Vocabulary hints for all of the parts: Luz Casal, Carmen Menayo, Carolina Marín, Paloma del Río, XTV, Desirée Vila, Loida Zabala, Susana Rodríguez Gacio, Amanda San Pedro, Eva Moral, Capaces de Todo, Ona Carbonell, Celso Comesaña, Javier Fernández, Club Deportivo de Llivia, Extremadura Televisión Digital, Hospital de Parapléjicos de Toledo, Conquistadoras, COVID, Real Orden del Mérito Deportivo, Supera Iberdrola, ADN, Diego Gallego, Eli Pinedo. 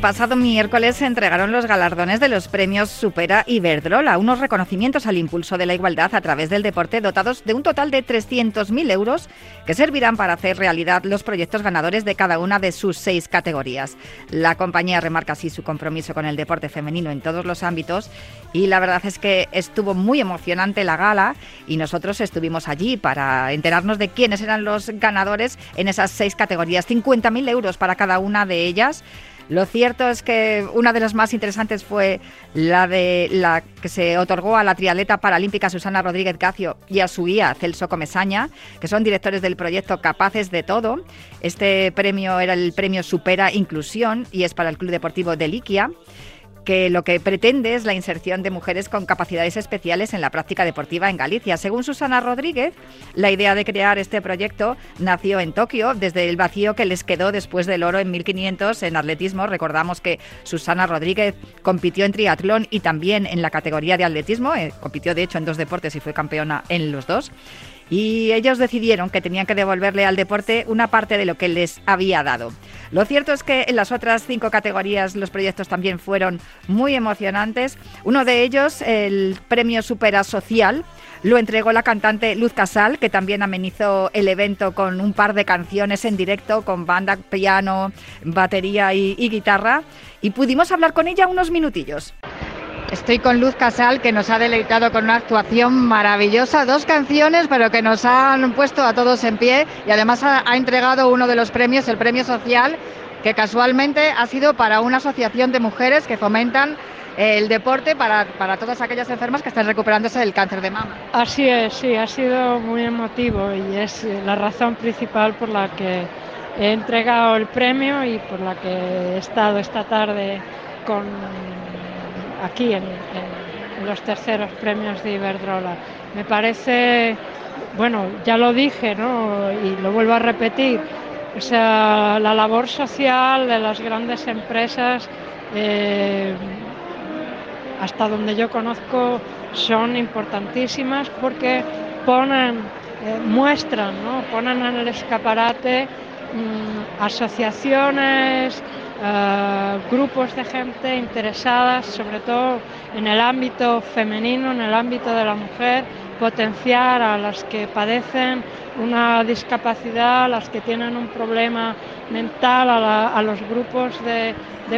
pasado miércoles se entregaron los galardones de los premios Supera Iberdrola, unos reconocimientos al impulso de la igualdad a través del deporte dotados de un total de 300.000 euros que servirán para hacer realidad los proyectos ganadores de cada una de sus 6 categorías. La compañía remarca así su compromiso con el deporte femenino en todos los ámbitos y la verdad es que estuvo muy emocionante la gala y nosotros estuvimos allí para enterarnos de quiénes eran los ganadores en esas 6 categorías, 50.000 euros para cada una de ellas. Lo cierto es que una de las más interesantes fue la que se otorgó a la triatleta paralímpica Susana Rodríguez Gacio y a su guía Celso Comesaña, que son directores del proyecto Capaces de Todo. Este premio era el premio Supera Inclusión y es para el Club Deportivo de Llivia, que lo que pretende es la inserción de mujeres con capacidades especiales en la práctica deportiva en Galicia. Según Susana Rodríguez, la idea de crear este proyecto nació en Tokio, desde el vacío que les quedó después del oro en 1500 en atletismo. Recordamos que Susana Rodríguez compitió en triatlón y también en la categoría de atletismo, compitió de hecho en 2 deportes y fue campeona en los 2. Y ellos decidieron que tenían que devolverle al deporte una parte de lo que les había dado. Lo cierto es que en las otras 5 categorías los proyectos también fueron muy emocionantes. Uno de ellos, el premio Supera Social, lo entregó la cantante Luz Casal, que también amenizó el evento con un par de canciones en directo, con banda, piano, batería y guitarra. Y pudimos hablar con ella unos minutillos. Estoy con Luz Casal, que nos ha deleitado con una actuación maravillosa, 2 canciones, pero que nos han puesto a todos en pie, y además ha entregado uno de los premios, el premio social, que casualmente ha sido para una asociación de mujeres que fomentan el deporte para todas aquellas enfermas que están recuperándose del cáncer de mama. Así es, sí, ha sido muy emotivo y es la razón principal por la que he entregado el premio y por la que he estado esta tarde aquí en los terceros premios de Iberdrola. Me parece, bueno, ya lo dije, ¿no? Y lo vuelvo a repetir, o sea, la labor social de las grandes empresas, hasta donde yo conozco, son importantísimas porque muestran, ¿no? Ponen en el escaparate asociaciones, grupos de gente interesadas, sobre todo en el ámbito femenino, en el ámbito de la mujer, potenciar a las que padecen una discapacidad, a las que tienen un problema mental, a los grupos de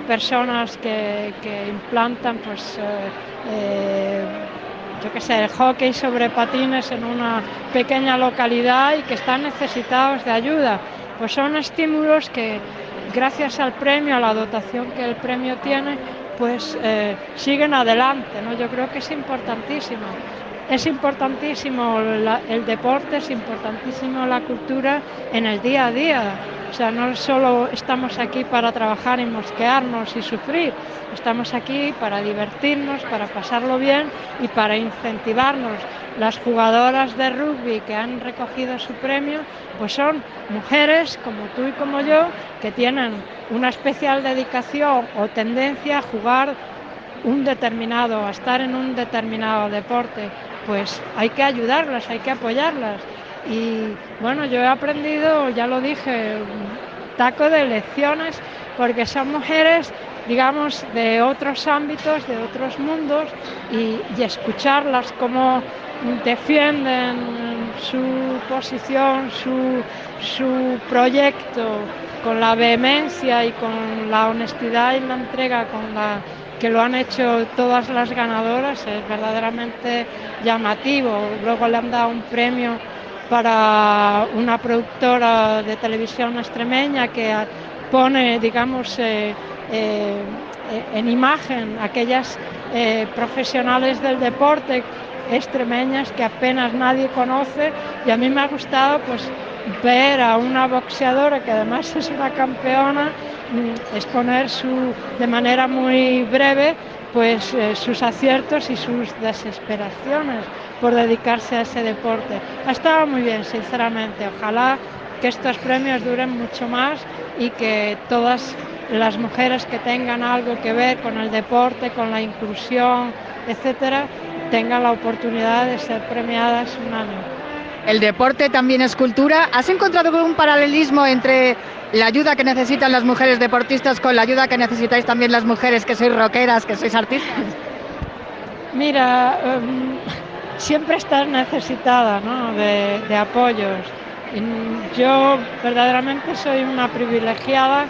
personas que implantan, pues, yo qué sé, el hockey sobre patines en una pequeña localidad y que están necesitados de ayuda. Pues son estímulos que, gracias al premio, a la dotación que el premio tiene, pues siguen adelante, ¿no? Yo creo que es importantísimo. Es importantísimo el deporte, es importantísimo la cultura en el día a día. O sea, no solo estamos aquí para trabajar y mosquearnos y sufrir, estamos aquí para divertirnos, para pasarlo bien y para incentivarnos. Las jugadoras de rugby que han recogido su premio, pues son mujeres como tú y como yo, que tienen una especial dedicación o tendencia a jugar a estar en un determinado deporte. Pues hay que ayudarlas, hay que apoyarlas. Y bueno, yo he aprendido, ya lo dije, un taco de lecciones, porque son mujeres, digamos, de otros ámbitos, de otros mundos, y escucharlas como defienden su posición, su proyecto, con la vehemencia y con la honestidad y la entrega con la que lo han hecho todas las ganadoras, es verdaderamente llamativo. Luego le han dado un premio para una productora de televisión extremeña que pone, digamos, en imagen aquellas profesionales del deporte extremeñas que apenas nadie conoce, y a mí me ha gustado, pues, ver a una boxeadora que además es una campeona exponer de manera muy breve, pues, sus aciertos y sus desesperaciones por dedicarse a ese deporte. Ha estado muy bien, sinceramente. Ojalá que estos premios duren mucho más y que todas las mujeres que tengan algo que ver con el deporte, con la inclusión, etcétera, tengan la oportunidad de ser premiadas un año. El deporte también es cultura. ¿Has encontrado un paralelismo entre la ayuda que necesitan las mujeres deportistas con la ayuda que necesitáis también las mujeres que sois rockeras, que sois artistas? Mira, siempre estás necesitada, ¿no?, de apoyos. Yo verdaderamente soy una privilegiada,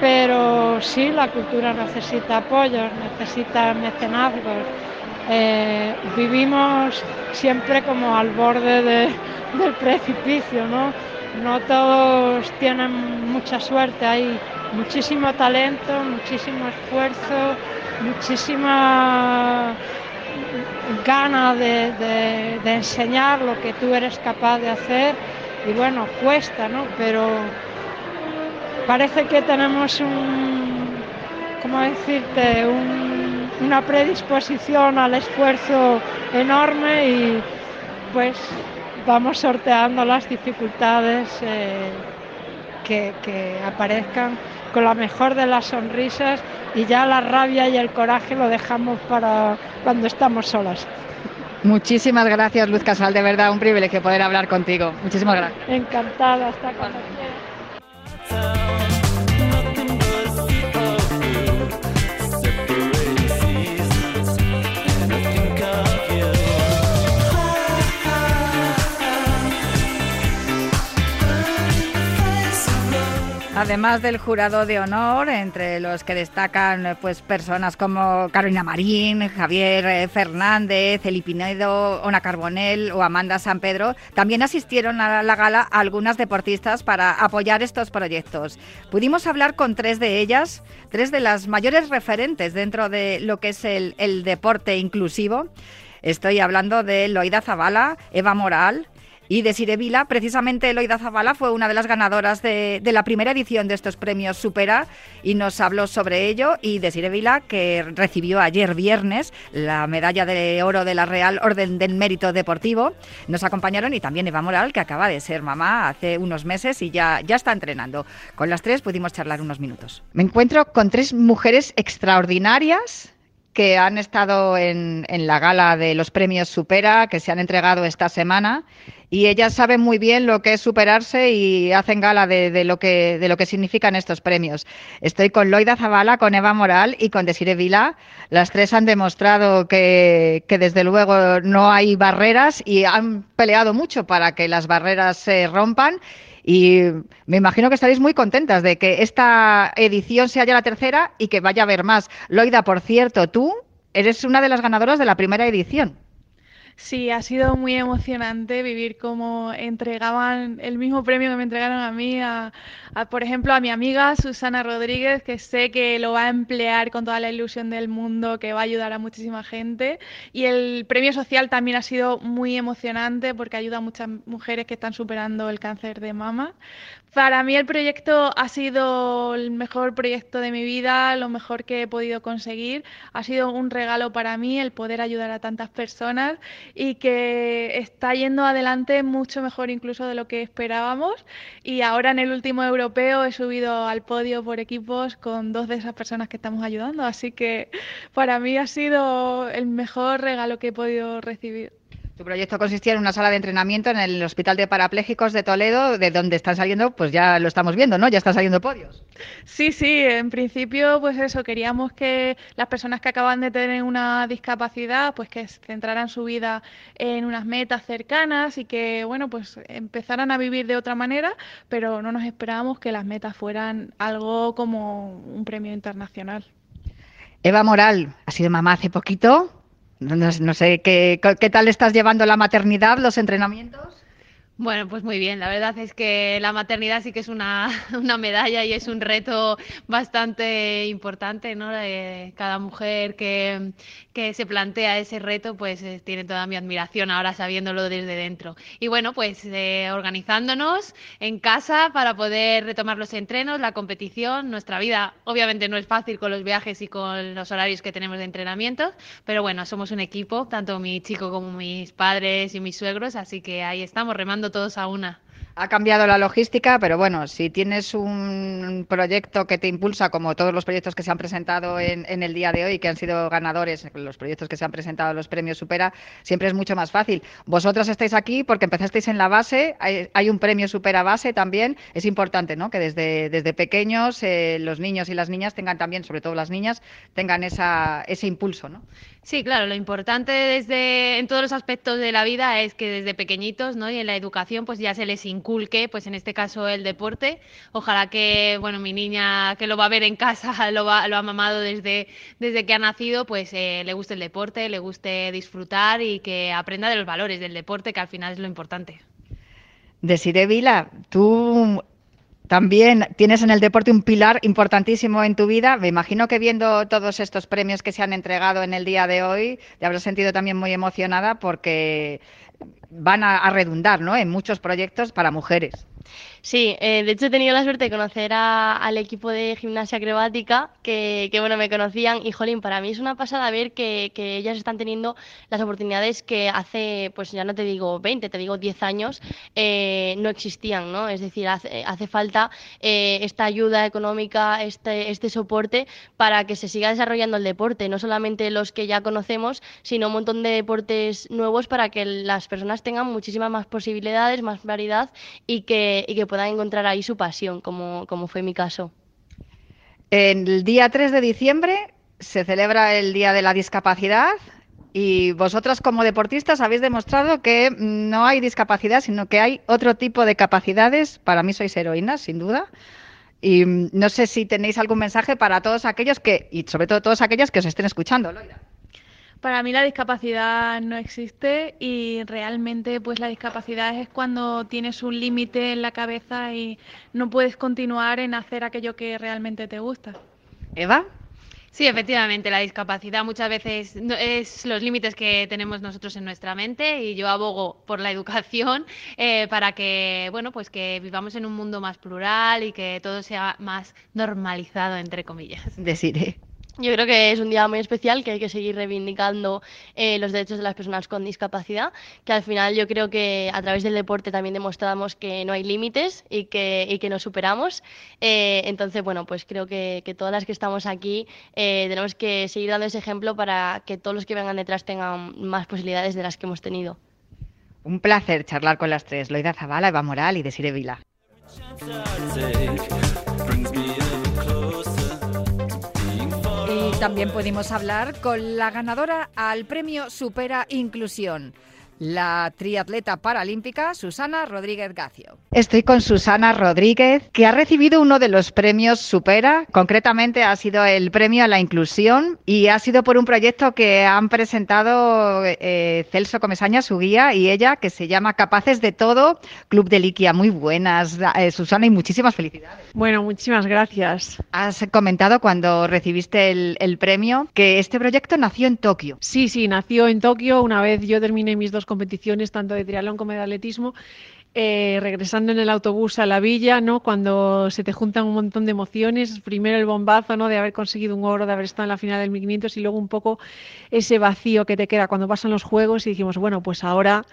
pero sí, la cultura necesita apoyos, necesita mecenazgos. Vivimos siempre como al borde del precipicio, ¿no? No todos tienen mucha suerte, hay muchísimo talento, muchísimo esfuerzo, muchísima gana de enseñar lo que tú eres capaz de hacer. Y bueno, cuesta, ¿no? Pero parece que tenemos una predisposición al esfuerzo enorme y pues vamos sorteando las dificultades que aparezcan con la mejor de las sonrisas, y ya la rabia y el coraje lo dejamos para cuando estamos solas. Muchísimas gracias, Luz Casal, de verdad un privilegio poder hablar contigo. Muchísimas gracias. Encantada, hasta cuando quieras. Además del jurado de honor, entre los que destacan pues personas como Carolina Marín, Javier Fernández, Eli Pinedo, Ona Carbonell o Amanda San Pedro, también asistieron a la gala algunas deportistas para apoyar estos proyectos. Pudimos hablar con tres de ellas, tres de las mayores referentes dentro de lo que es el deporte inclusivo. Estoy hablando de Loida Zabala, Eva Moral y Desirée Vila. Precisamente Loida Zabala fue una de las ganadoras de la primera edición de estos premios Supera y nos habló sobre ello, y Desirée Vila, que recibió ayer viernes la medalla de oro de la Real Orden del Mérito Deportivo, nos acompañaron, y también Eva Moral, que acaba de ser mamá hace unos meses y ya está entrenando. Con las tres pudimos charlar unos minutos. Me encuentro con tres mujeres extraordinarias que han estado en la gala de los premios Supera, que se han entregado esta semana, y ellas saben muy bien lo que es superarse y hacen gala de lo que significan estos premios. Estoy con Loida Zabala, con Eva Moral y con Desirée Vila. Las tres han demostrado que desde luego no hay barreras y han peleado mucho para que las barreras se rompan. Y me imagino que estaréis muy contentas de que esta edición sea ya la tercera y que vaya a haber más. Loida, por cierto, tú eres una de las ganadoras de la primera edición. Sí, ha sido muy emocionante vivir cómo entregaban el mismo premio que me entregaron a mí, por ejemplo, a mi amiga Susana Rodríguez, que sé que lo va a emplear con toda la ilusión del mundo, que va a ayudar a muchísima gente. Y el premio social también ha sido muy emocionante porque ayuda a muchas mujeres que están superando el cáncer de mama. Para mí el proyecto ha sido el mejor proyecto de mi vida, lo mejor que he podido conseguir. Ha sido un regalo para mí el poder ayudar a tantas personas y que está yendo adelante mucho mejor incluso de lo que esperábamos. Y ahora en el último europeo he subido al podio por equipos con dos de esas personas que estamos ayudando. Así que para mí ha sido el mejor regalo que he podido recibir. Tu proyecto consistía en una sala de entrenamiento en el Hospital de Parapléjicos de Toledo, de donde están saliendo, pues ya lo estamos viendo, ¿no? Ya están saliendo podios. Sí, en principio, pues eso, queríamos que las personas que acaban de tener una discapacidad, pues que centraran su vida en unas metas cercanas y que, bueno, pues empezaran a vivir de otra manera, pero no nos esperábamos que las metas fueran algo como un premio internacional. Eva Moral, ha sido mamá hace poquito. No sé, ¿qué tal estás llevando la maternidad, los entrenamientos? Bueno, pues muy bien. La verdad es que la maternidad sí que es una medalla y es un reto bastante importante, ¿no? Cada mujer que se plantea ese reto, pues tiene toda mi admiración ahora sabiéndolo desde dentro. Y bueno, pues organizándonos en casa para poder retomar los entrenos, la competición. Nuestra vida obviamente no es fácil con los viajes y con los horarios que tenemos de entrenamientos, pero bueno, somos un equipo, tanto mi chico como mis padres y mis suegros, así que ahí estamos remando todos a una. Ha cambiado la logística, pero bueno, si tienes un proyecto que te impulsa, como todos los proyectos que se han presentado en el día de hoy, que han sido ganadores, los proyectos que se han presentado en los premios Supera, siempre es mucho más fácil. Vosotros estáis aquí porque empezasteis en la base, hay un premio Supera base también. Es importante, ¿no?, que desde pequeños los niños y las niñas tengan también, sobre todo las niñas, tengan ese impulso, ¿no? Sí, claro, lo importante en todos los aspectos de la vida es que desde pequeñitos, ¿no?, y en la educación, pues ya se les inculque, pues en este caso el deporte. Ojalá que, bueno, mi niña que lo va a ver en casa, lo ha mamado desde que ha nacido, pues le guste el deporte, le guste disfrutar y que aprenda de los valores del deporte, que al final es lo importante. Desirée Vila, tú también tienes en el deporte un pilar importantísimo en tu vida. Me imagino que viendo todos estos premios que se han entregado en el día de hoy, te habrás sentido también muy emocionada porque van a redundar, ¿no?, en muchos proyectos para mujeres. Sí, de hecho he tenido la suerte de conocer al equipo de gimnasia acrobática, que bueno, me conocían, y jolín, para mí es una pasada ver que ellas están teniendo las oportunidades que hace, pues ya no te digo 20, te digo 10 años, no existían, ¿no? Es decir, hace falta esta ayuda económica, este soporte para que se siga desarrollando el deporte, no solamente los que ya conocemos, sino un montón de deportes nuevos para que las personas tengan muchísimas más posibilidades, más variedad y que puedan encontrar ahí su pasión, como fue mi caso. El día 3 de diciembre se celebra el Día de la Discapacidad y vosotras como deportistas habéis demostrado que no hay discapacidad, sino que hay otro tipo de capacidades. Para mí sois heroínas, sin duda. Y no sé si tenéis algún mensaje para todos aquellos que, y sobre todo todas aquellas que os estén escuchando, Loida. Para mí la discapacidad no existe y realmente pues la discapacidad es cuando tienes un límite en la cabeza y no puedes continuar en hacer aquello que realmente te gusta. ¿Eva? Sí, efectivamente, la discapacidad muchas veces es los límites que tenemos nosotros en nuestra mente, y yo abogo por la educación para que, bueno, pues que vivamos en un mundo más plural y que todo sea más normalizado, entre comillas. Desirée. Yo creo que es un día muy especial, que hay que seguir reivindicando los derechos de las personas con discapacidad, que al final yo creo que a través del deporte también demostramos que no hay límites y que nos superamos. Entonces, bueno, pues creo que todas las que estamos aquí tenemos que seguir dando ese ejemplo para que todos los que vengan detrás tengan más posibilidades de las que hemos tenido. Un placer charlar con las tres, Loida Zabala, Eva Moral y Desirée Vila. También pudimos hablar con la ganadora al premio Supera Inclusión, la triatleta paralímpica Susana Rodríguez Gacio. Estoy con Susana Rodríguez, que ha recibido uno de los premios Supera. Concretamente ha sido el premio a la inclusión y ha sido por un proyecto que han presentado Celso Comesaña, su guía, y ella, que se llama Capaces de Todo, Club de Llivia. Muy buenas, Susana, y muchísimas felicidades. Bueno, muchísimas gracias. Has comentado cuando recibiste el premio que este proyecto nació en Tokio. Sí, nació en Tokio una vez yo terminé mis dos competiciones, tanto de triatlón como de atletismo, regresando en el autobús a la villa, ¿no?, cuando se te juntan un montón de emociones, primero el bombazo, ¿no?, de haber conseguido un oro, de haber estado en la final del 1500, y luego un poco ese vacío que te queda cuando pasan los Juegos, y dijimos, bueno, pues ahora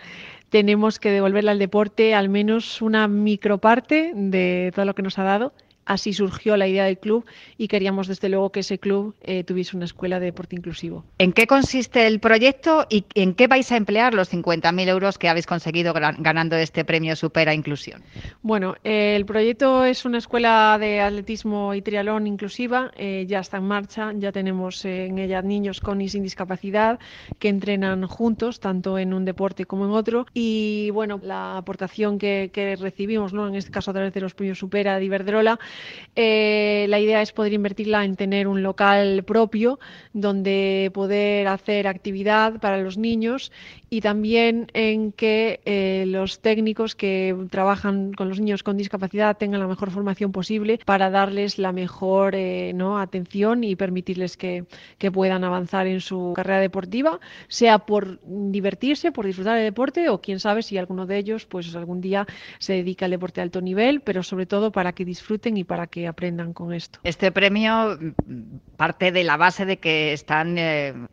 tenemos que devolverle al deporte al menos una microparte de todo lo que nos ha dado. Así surgió la idea del club y queríamos desde luego que ese club tuviese una escuela de deporte inclusivo. ¿En qué consiste el proyecto y en qué vais a emplear los 50.000 euros que habéis conseguido ganando este premio Supera Inclusión? Bueno, el proyecto es una escuela de atletismo y triatlón inclusiva, ya está en marcha, ya tenemos en ella niños con y sin discapacidad que entrenan juntos, tanto en un deporte como en otro, y bueno, la aportación que recibimos, ¿no?, en este caso a través de los premios Supera de Iberdrola, la idea es poder invertirla en tener un local propio donde poder hacer actividad para los niños, y también en que los técnicos que trabajan con los niños con discapacidad tengan la mejor formación posible para darles la mejor atención y permitirles que puedan avanzar en su carrera deportiva, sea por divertirse, por disfrutar del deporte, o quién sabe si alguno de ellos pues algún día se dedica al deporte de alto nivel, pero sobre todo para que disfruten y y para que aprendan con esto. Este premio parte de la base de que están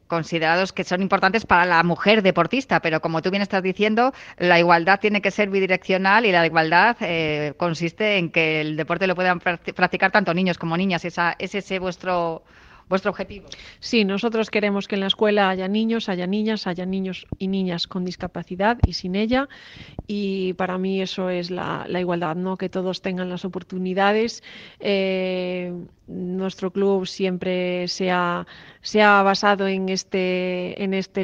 considerados que son importantes para la mujer deportista, pero como tú bien estás diciendo, la igualdad tiene que ser bidireccional y la igualdad consiste en que el deporte lo puedan practicar tanto niños como niñas. ¿Es ese vuestro objetivo? Sí, nosotros queremos que en la escuela haya niños, haya niñas, haya niños y niñas con discapacidad y sin ella, y para mí eso es la igualdad, ¿no? Que todos tengan las oportunidades. Nuestro club siempre se ha basado en este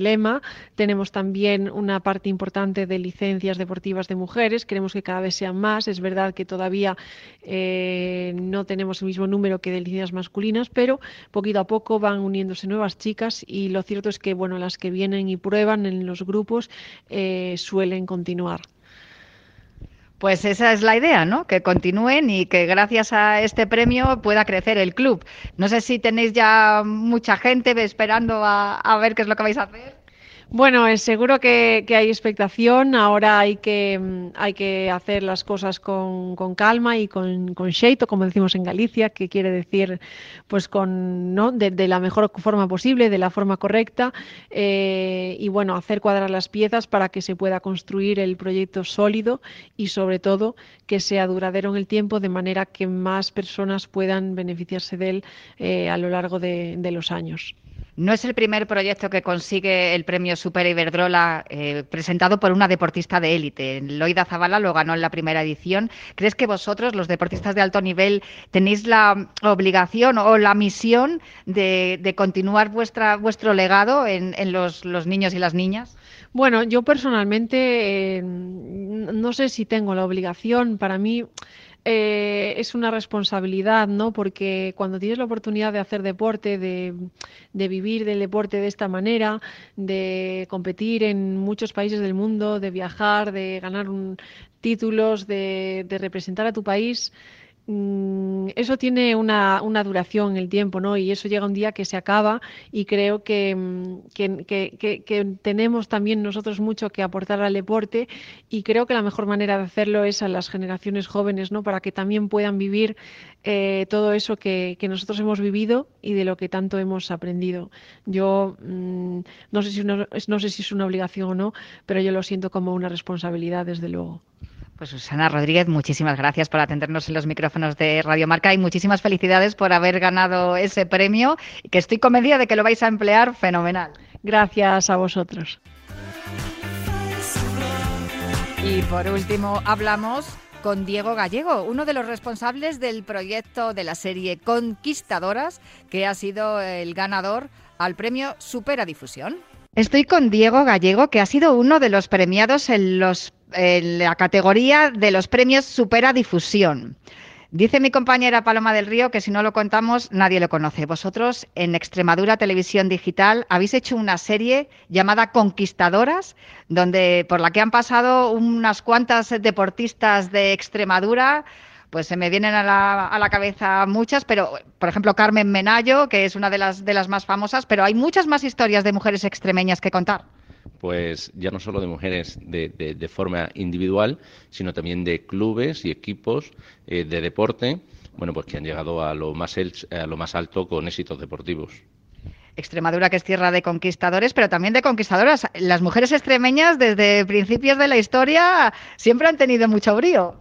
lema. Tenemos también una parte importante de licencias deportivas de mujeres. Queremos que cada vez sean más. Es verdad que todavía no tenemos el mismo número que de licencias masculinas, pero poquito a poco van uniéndose nuevas chicas y lo cierto es que bueno, las que vienen y prueban en los grupos suelen continuar. Pues esa es la idea, ¿no? Que continúen y que gracias a este premio pueda crecer el club. No sé si tenéis ya mucha gente esperando a ver qué es lo que vais a hacer. Bueno, seguro que hay expectación. Ahora hay que hacer las cosas con calma y con xeito, como decimos en Galicia, que quiere decir pues con, ¿no? de la mejor forma posible, de la forma correcta, y bueno, hacer cuadrar las piezas para que se pueda construir el proyecto sólido y sobre todo que sea duradero en el tiempo, de manera que más personas puedan beneficiarse de él a lo largo de los años. No es el primer proyecto que consigue el premio Supera Iberdrola presentado por una deportista de élite. Loida Zabala lo ganó en la primera edición. ¿Crees que vosotros, los deportistas de alto nivel, tenéis la obligación o la misión de continuar vuestro legado en los niños y las niñas? Bueno, yo personalmente no sé si tengo la obligación. Para mí es una responsabilidad, ¿no? Porque cuando tienes la oportunidad de hacer deporte, de vivir del deporte de esta manera, de competir en muchos países del mundo, de viajar, de ganar títulos, de representar a tu país, eso tiene una duración en el tiempo, ¿no? Y eso llega un día que se acaba y creo que tenemos también nosotros mucho que aportar al deporte y creo que la mejor manera de hacerlo es a las generaciones jóvenes, ¿no? Para que también puedan vivir todo eso que nosotros hemos vivido y de lo que tanto hemos aprendido. Yo no sé si es una obligación o no, pero yo lo siento como una responsabilidad, desde luego. Pues Susana Rodríguez, muchísimas gracias por atendernos en los micrófonos de Radio Marca y muchísimas felicidades por haber ganado ese premio, que estoy convencida de que lo vais a emplear fenomenal. Gracias a vosotros. Y por último hablamos con Diego Gallego, uno de los responsables del proyecto de la serie Conquistadoras, que ha sido el ganador al premio Supera Difusión. Estoy con Diego Gallego, que ha sido uno de los premiados en la categoría de los premios Supera Difusión. Dice mi compañera Paloma del Río que si no lo contamos nadie lo conoce. Vosotros en Extremadura Televisión Digital habéis hecho una serie llamada Conquistadoras, por la que han pasado unas cuantas deportistas de Extremadura. Pues se me vienen a la cabeza muchas, pero por ejemplo Carmen Menayo, que es una de las más famosas, pero hay muchas más historias de mujeres extremeñas que contar. Pues ya no solo de mujeres de forma individual, sino también de clubes y equipos de deporte, bueno, pues que han llegado a lo más alto con éxitos deportivos. Extremadura, que es tierra de conquistadores, pero también de conquistadoras. Las mujeres extremeñas desde principios de la historia siempre han tenido mucho brío.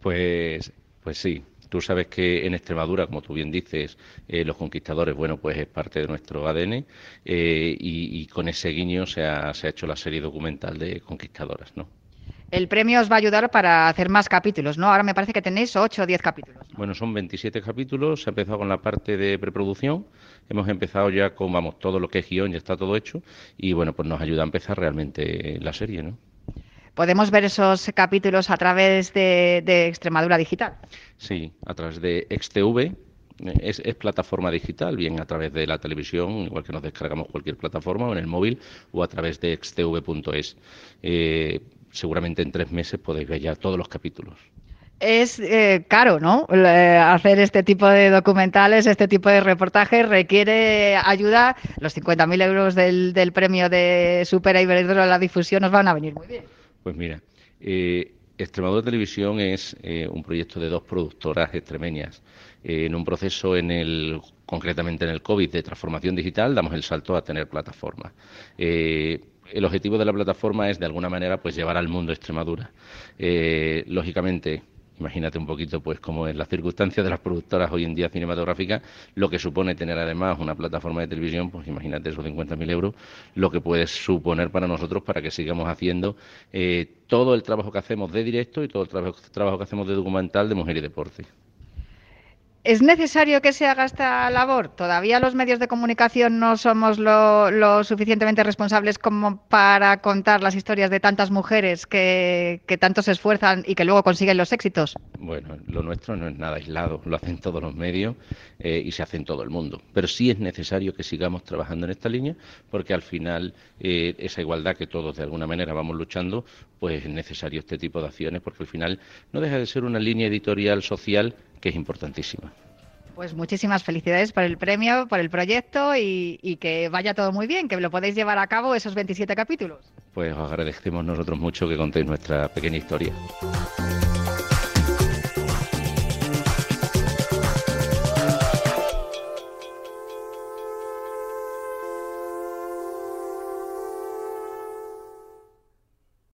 Pues sí. Tú sabes que en Extremadura, como tú bien dices, los conquistadores, bueno, pues es parte de nuestro ADN y con ese guiño se ha hecho la serie documental de Conquistadoras, ¿no? El premio os va a ayudar para hacer más capítulos, ¿no? Ahora me parece que tenéis 8 o 10 capítulos, ¿no? Bueno, son 27 capítulos, se ha empezado con la parte de preproducción, hemos empezado ya con, vamos, todo lo que es guión, ya está todo hecho y, bueno, pues nos ayuda a empezar realmente la serie, ¿no? ¿Podemos ver esos capítulos a través de Extremadura Digital? Sí, a través de XTV, es plataforma digital, bien a través de la televisión, igual que nos descargamos cualquier plataforma, o en el móvil, o a través de xtv.es. Seguramente en 3 meses podéis ver ya todos los capítulos. Es caro, ¿no? Hacer este tipo de documentales, este tipo de reportajes, requiere ayuda. Los 50.000 euros del premio de Supera Iberdrola a la difusión nos van a venir muy bien. Pues mira, Extremadura Televisión es un proyecto de dos productoras extremeñas. En un proceso concretamente en el COVID, de transformación digital, damos el salto a tener plataformas. El objetivo de la plataforma es, de alguna manera, pues llevar al mundo Extremadura. Lógicamente, imagínate un poquito, pues, como en las circunstancias de las productoras hoy en día cinematográficas, lo que supone tener además una plataforma de televisión, pues imagínate esos 50.000 euros, lo que puede suponer para nosotros para que sigamos haciendo todo el trabajo que hacemos de directo y todo el trabajo que hacemos de documental de mujer y deporte. ¿Es necesario que se haga esta labor? Todavía los medios de comunicación no somos lo suficientemente responsables como para contar las historias de tantas mujeres que tanto se esfuerzan y que luego consiguen los éxitos. Bueno, lo nuestro no es nada aislado, lo hacen todos los medios y se hace en todo el mundo. Pero sí es necesario que sigamos trabajando en esta línea, porque al final esa igualdad que todos de alguna manera vamos luchando, pues es necesario este tipo de acciones, porque al final no deja de ser una línea editorial social que es importantísima. Pues muchísimas felicidades por el premio, por el proyecto y que vaya todo muy bien, que lo podéis llevar a cabo esos 27 capítulos. Pues os agradecemos nosotros mucho que contéis nuestra pequeña historia.